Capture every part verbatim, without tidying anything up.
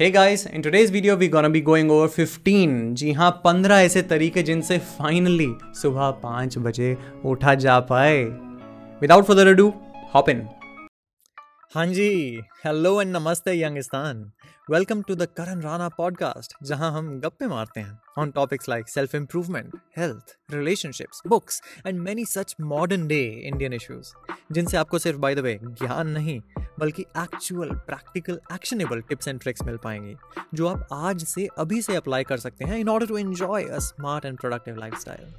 Hey guys, in today's video we gonna be going over fifteen, जी हाँ पंद्रह ऐसे तरीके जिनसे फाइनली सुबह पाँच बजे उठा जा पाए। Without further ado hop in. हाँ जी, हेलो एंड नमस्ते Youngistan, welcome to the Karan Rana podcast, जहां हम गप्पे मारते हैं on topics like self improvement, health, relationships, books and many such modern day Indian issues, जिनसे आपको सिर्फ बाय द वे ज्ञान नहीं बल्कि actual practical actionable tips and tricks मिल पाएंगी, जो आप आज से अभी से अप्लाई कर सकते हैं in order to enjoy a smart and productive lifestyle.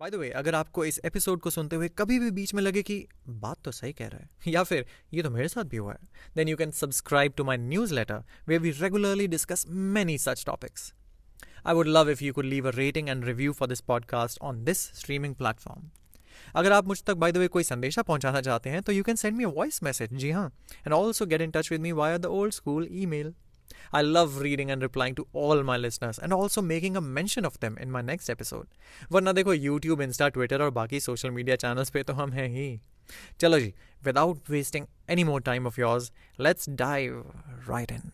By the way, अगर आपको इस एपिसोड को सुनते हुए कभी भी बीच में लगे कि बात तो सही कह रहा है या फिर ये तो मेरे साथ भी हुआ है, then you can subscribe to my newsletter where we regularly discuss many such topics. I would love if you could leave a rating and review for this podcast on this streaming platform. अगर आप मुझ तक bye the वे कोई संदेशा पहुंचाना चाहते हैं तो you can send me a voice message, जी हाँ, and also get in touch with me via the old school email. I love reading and replying to all my listeners and also making a mention of them in my next episode. वरना देखो YouTube, Insta, Twitter और बाकी social media channels पे तो हम हैं ही। चलो जी, without wasting any more time of yours, let's dive right in.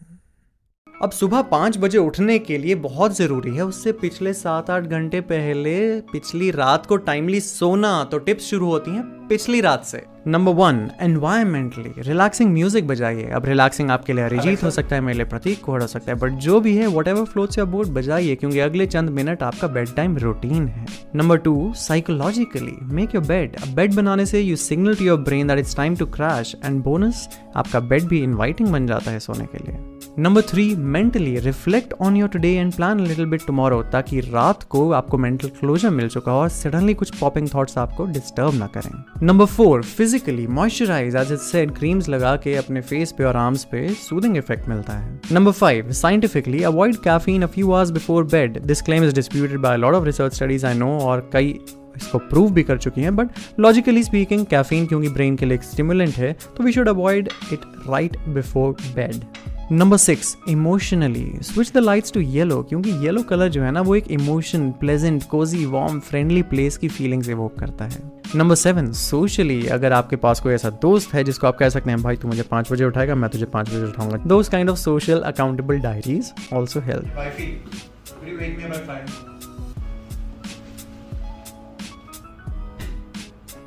अब सुबह पाँच बजे उठने के लिए बहुत ज़रूरी है उससे पिछले सात आठ घंटे पहले पिछली रात को टाइमली सोना। तो टिप्स शुरू होती हैं पिछली रात से। Number one, environmentally relaxing music बजाइए। अब रिलैक्सिंग आपके लिए अरिजीत हो सकता है, मेरे लिए प्रतीक कोहड़ हो सकता है, बट जो भी है whatever floats your boat बजाइए, क्योंकि अगले चंद मिनट आपका बेड टाइम रूटीन है। Number two, psychologically make your bed. अब बेड बनाने से you signal to your brain that it's time to crash and bonus आपका बेड भी इन्वाइटिंग बन जाता है सोने के लिए। Number three, mentally reflect on your today and plan a little bit tomorrow, ताकि रात को आपको मेंटल क्लोजर मिल चुका हो और सडनली कुछ पॉपिंग थॉट्स आपको डिस्टर्ब ना करें। Number four, physically moisturise, as it said, creams लगा के अपने फेस पे और आर्म्स पे सूदिंग इफेक्ट मिलता है। Number five, scientifically avoid caffeine a few hours before bed. This claim is disputed by a lot of research studies I know, और कई इसको प्रूव भी कर चुकी हैं, बट लॉजिकली स्पीकिंग कैफीन क्योंकि ब्रेन के लिए स्टिमुलेंट है तो we should avoid it right before bed. Number six, emotionally switch the lights to yellow, क्योंकि येलो कलर जो है ना वो एक emotion, pleasant, cosy, warm, friendly place की फीलिंग्स इवोक करता है। नंबर सेवन, सोशली अगर आपके पास कोई ऐसा दोस्त है जिसको आप कह सकते हैं भाई तू मुझे पाँच बजे उठाएगा, मैं तुझे पाँच बजे उठाऊंगा, those kind of social accountable diaries also help.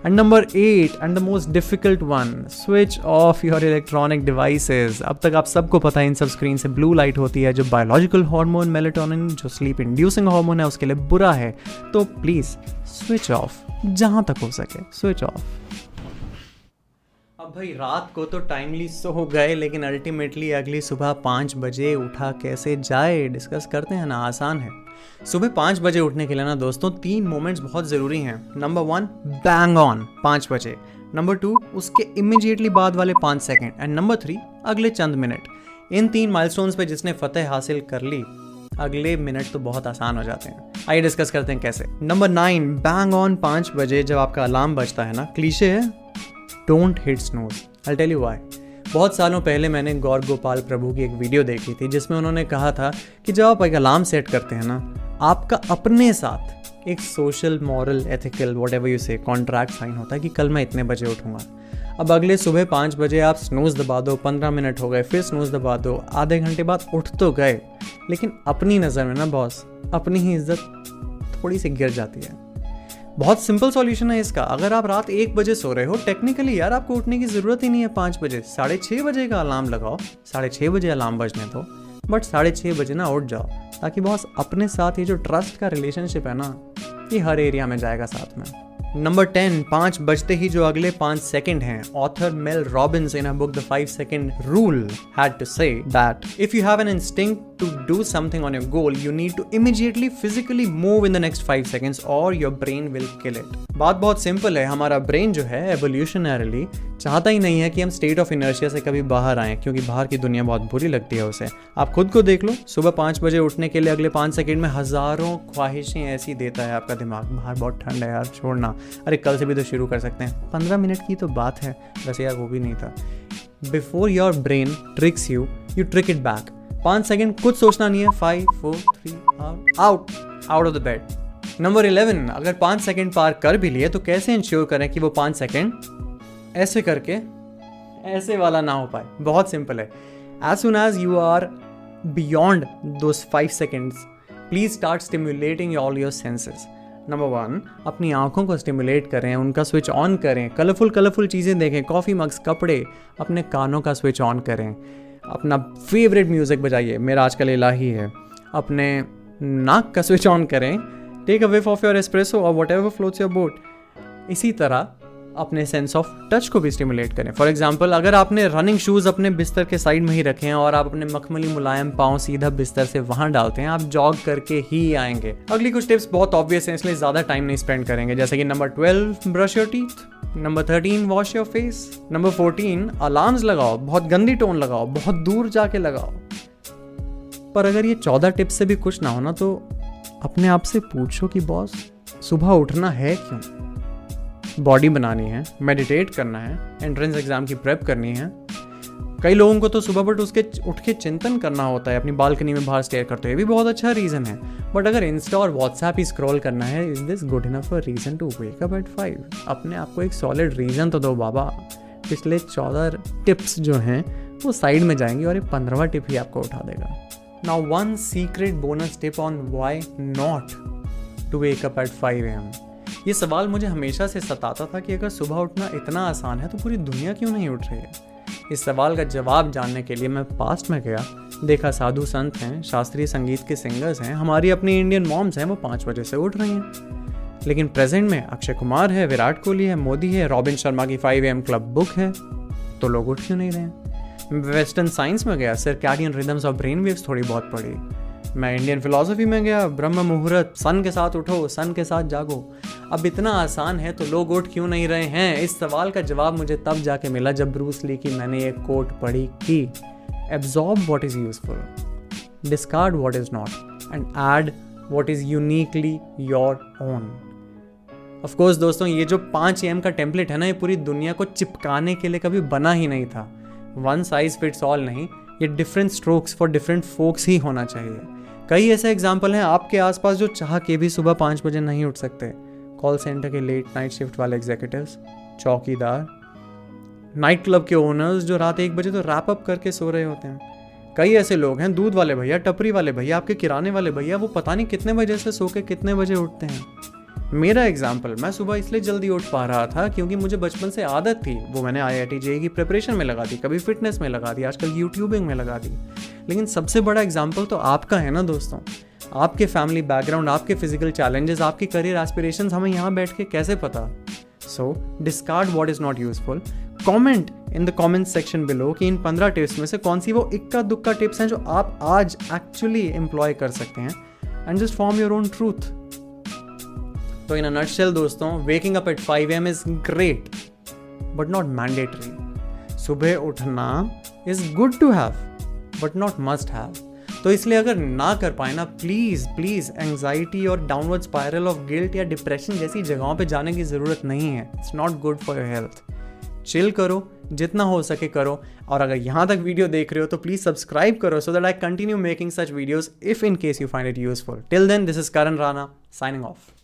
And number eight and the most difficult one, switch off your electronic devices. अब तक आप सबको पता है इन सब स्क्रीन से ब्लू लाइट होती है, जो बायोलॉजिकल हार्मोन मेलेटोनिन, जो स्लीप इंड्यूसिंग हार्मोन है, उसके लिए बुरा है। तो प्लीज़ स्विच ऑफ, जहाँ तक हो सके स्विच ऑफ। अब भाई रात को तो टाइमली सो हो गए, लेकिन अल्टीमेटली अगली सुबह पाँच बजे उठा कैसे जाए, डिस्कस करते हैं ना। आसान है। सुबह पाँच बजे उठने के लिए ना दोस्तों तीन मोमेंट्स बहुत ज़रूरी हैं। नंबर वन, बैंग ऑन पाँच बजे। नंबर टू, उसके इमीडिएटली बाद वाले पाँच सेकेंड। एंड नंबर थ्री, अगले चंद मिनट। इन तीन माइलस्टोन्स पे जिसने फतेह हासिल कर ली, अगले मिनट तो बहुत आसान हो जाते हैं। आइए डिस्कस करते हैं कैसे। नंबर नाइन, बैंग ऑन पाँच बजे जब आपका अलार्म बजता है ना, क्लीशे है, don't hit snooze. I tell you why. बहुत सालों पहले मैंने गौर गोपाल प्रभु की एक वीडियो देखी थी जिसमें उन्होंने कहा था कि जब आप एक अलार्म सेट करते हैं ना, आपका अपने साथ एक social, moral, ethical, whatever you say, contract sign होता है कि कल मैं इतने बजे उठूंगा। अब अगले सुबह पाँच बजे आप स्नूज दबा दो, पंद्रह मिनट हो गए, फिर स्नूज दबा दो, आधे घंटे बाद उठ तो गए, लेकिन अपनी नज़र में ना बॉस अपनी ही इज्जत थोड़ी सी गिर जाती है। बहुत सिंपल सॉल्यूशन है इसका। अगर आप रात एक बजे सो रहे हो, टेक्निकली यार आपको उठने की ज़रूरत ही नहीं है पाँच बजे, साढ़े छः बजे का अलार्म लगाओ, साढ़े छः बजे अलार्म बजने दो, बट साढ़े छः बजे ना उठ जाओ, ताकि बॉस अपने साथ ये जो ट्रस्ट का रिलेशनशिप है ना, ये हर एरिया में जाएगा साथ में। नंबर टेन, पाँच बजते ही जो अगले पाँच सेकेंड हैं। Author Mel Robbins in her book the five second rule had to say that if you have an instinct to do something on your goal, you need to immediately physically move in the next five seconds और your brain will kill it. बात बहुत simple है, हमारा brain जो है एवोल्यूशनरली चाहता ही नहीं है कि हम स्टेट ऑफ इनर्शिया से कभी बाहर आएँ, क्योंकि बाहर की दुनिया बहुत बुरी लगती है उसे। आप खुद को देख लो, सुबह पाँच बजे उठने के लिए अगले पाँच सेकेंड में हज़ारों ख्वाहिशें ऐसी देता है आपका दिमाग, बाहर बहुत ठंड है यार, छोड़ना, अरे कल से भी तो शुरू कर सकते हैं, पंद्रह मिनट की तो बात है, वैसे यार वो भी नहीं था। Before your brain tricks you, you trick it back. पाँच सेकंड कुछ सोचना नहीं है, five four three out out of the bed. Number eleven, अगर पाँच सेकंड पार कर भी लिए तो कैसे इंश्योर करें कि वो पाँच सेकंड ऐसे करके ऐसे वाला ना हो पाए? बहुत सिंपल है, as soon as you are beyond those five seconds please start stimulating all your senses. Number one, अपनी आँखों को स्टिमुलेट करें, उनका स्विच ऑन करें, कलरफुल कलरफुल चीज़ें देखें, कॉफ़ी मग्स, कपड़े, अपने कानों का स्विच ऑन करें, अपना फेवरेट म्यूज़िक बजाइए, मेरा आजकल इलाही है, अपने नाक का स्विच ऑन करें, take a whiff of your espresso और whatever floats your boat. इसी तरह अपने सेंस ऑफ टच को भी स्टिमुलेट करें। फॉर एग्जाम्पल, अगर आपने रनिंग शूज़ अपने बिस्तर के साइड में ही रखे हैं और आप अपने मखमली मुलायम पाँव सीधा बिस्तर से वहाँ डालते हैं, आप जॉग करके ही आएंगे। अगली कुछ टिप्स बहुत ऑब्वियस हैं, इसलिए ज़्यादा टाइम नहीं स्पेंड करेंगे, जैसे कि number twelve brush your teeth, number thirteen wash your face, number fourteen alarms लगाओ, बहुत गंदी टोन लगाओ, बहुत दूर जाके लगाओ। पर अगर ये चौदह टिप्स से भी कुछ ना हो ना, तो अपने आप से पूछो कि बॉस सुबह उठना है क्यों? बॉडी बनानी है, मेडिटेट करना है, एंट्रेंस एग्ज़ाम की प्रेप करनी है। कई लोगों को तो सुबह बट उसके उठ के चिंतन करना होता है, अपनी बालकनी में बाहर स्टेयर करते हैं, ये भी बहुत अच्छा रीज़न है। बट अगर इंस्टा और व्हाट्सएप ही स्क्रॉल करना है, is this good enough for reason to wake up at five? अपने आप को एक सॉलिड रीज़न तो दो बाबा। पिछले चौदह टिप्स जो हैं वो साइड में जाएंगी और ये पंद्रहवा टिप ही आपको उठा देगा। Now one secret bonus tip on why not to wake up at five A M. ये सवाल मुझे हमेशा से सताता था कि अगर सुबह उठना इतना आसान है तो पूरी दुनिया क्यों नहीं उठ रही है। इस सवाल का जवाब जानने के लिए मैं पास्ट में गया, देखा साधु संत हैं, शास्त्रीय संगीत के सिंगर्स हैं, हमारी अपनी इंडियन मॉम्स हैं, वो पाँच बजे से उठ रही हैं। लेकिन प्रेजेंट में अक्षय कुमार है, विराट कोहली है, मोदी है, रॉबिन शर्मा की five A M club book है, तो लोग उठ क्यों नहीं रहे? वेस्टर्न साइंस में गया, सर्कैडियन रिदम्स और ब्रेन वेव्स थोड़ी बहुत पढ़ी। मैं इंडियन फिलॉसफी में गया, ब्रह्म मुहूर्त, सन के साथ उठो, सन के साथ जागो। अब इतना आसान है तो लोग उठ क्यों नहीं रहे हैं? इस सवाल का जवाब मुझे तब जाके मिला जब ब्रूस ली की मैंने एक कोट पढ़ी कि absorb what is useful, discard what is not and add what is uniquely your own. Of course दोस्तों, ये जो पाँच ए एम का टेम्पलेट है ना, ये पूरी दुनिया को चिपकाने के लिए कभी बना ही नहीं था। वन साइज फिट्स ऑल नहीं, ये different strokes for different folks ही होना चाहिए। कई ऐसे एग्जाम्पल हैं आपके आसपास जो चाह के भी सुबह पाँच बजे नहीं उठ सकते। कॉल सेंटर के लेट नाइट शिफ्ट वाले एग्जीक्यूटिव्स, चौकीदार, नाइट क्लब के ओनर्स जो रात एक बजे तो रैप अप करके सो रहे होते हैं। कई ऐसे लोग हैं, दूध वाले भैया, टपरी वाले भैया, आपके किराने वाले भैया, वो पता नहीं कितने बजे से सो के कितने बजे उठते हैं। मेरा एग्जाम्पल, मैं सुबह इसलिए जल्दी उठ पा रहा था क्योंकि मुझे बचपन से आदत थी, वो मैंने आई आई टी जी की प्रिपरेशन में लगा दी, कभी फिटनेस में लगा दी, आजकल यूट्यूबिंग में लगा दी। लेकिन सबसे बड़ा एग्जाम्पल तो आपका है ना दोस्तों, आपके फैमिली बैकग्राउंड, आपके फिजिकल चैलेंजेस, आपके करियर एस्पिरेशंस हमें यहाँ बैठ के कैसे पता। So discard what is not useful. Comment in the comment section below कि इन पंद्रह टिप्स में से कौन सी वो इक्का दुक्का टिप्स हैं जो आप आज एक्चुअली एम्प्लॉय कर सकते हैं and just form your own truth. तो इन अ नटशेल दोस्तों, waking up at five A M is great but not mandatory. सुबह उठना is good to have but not must have. तो इसलिए अगर ना कर पाए ना, प्लीज़ प्लीज़ एंग्जाइटी और डाउनवर्ड स्पायरल ऑफ गिल्ट या डिप्रेशन जैसी जगहों पे जाने की ज़रूरत नहीं है। It's not good for your health. Chill करो, जितना हो सके करो। और अगर यहाँ तक वीडियो देख रहे हो तो प्लीज़ सब्सक्राइब करो so that I continue making such videos if in case you find it useful. Till then, this is Karan Rana signing of.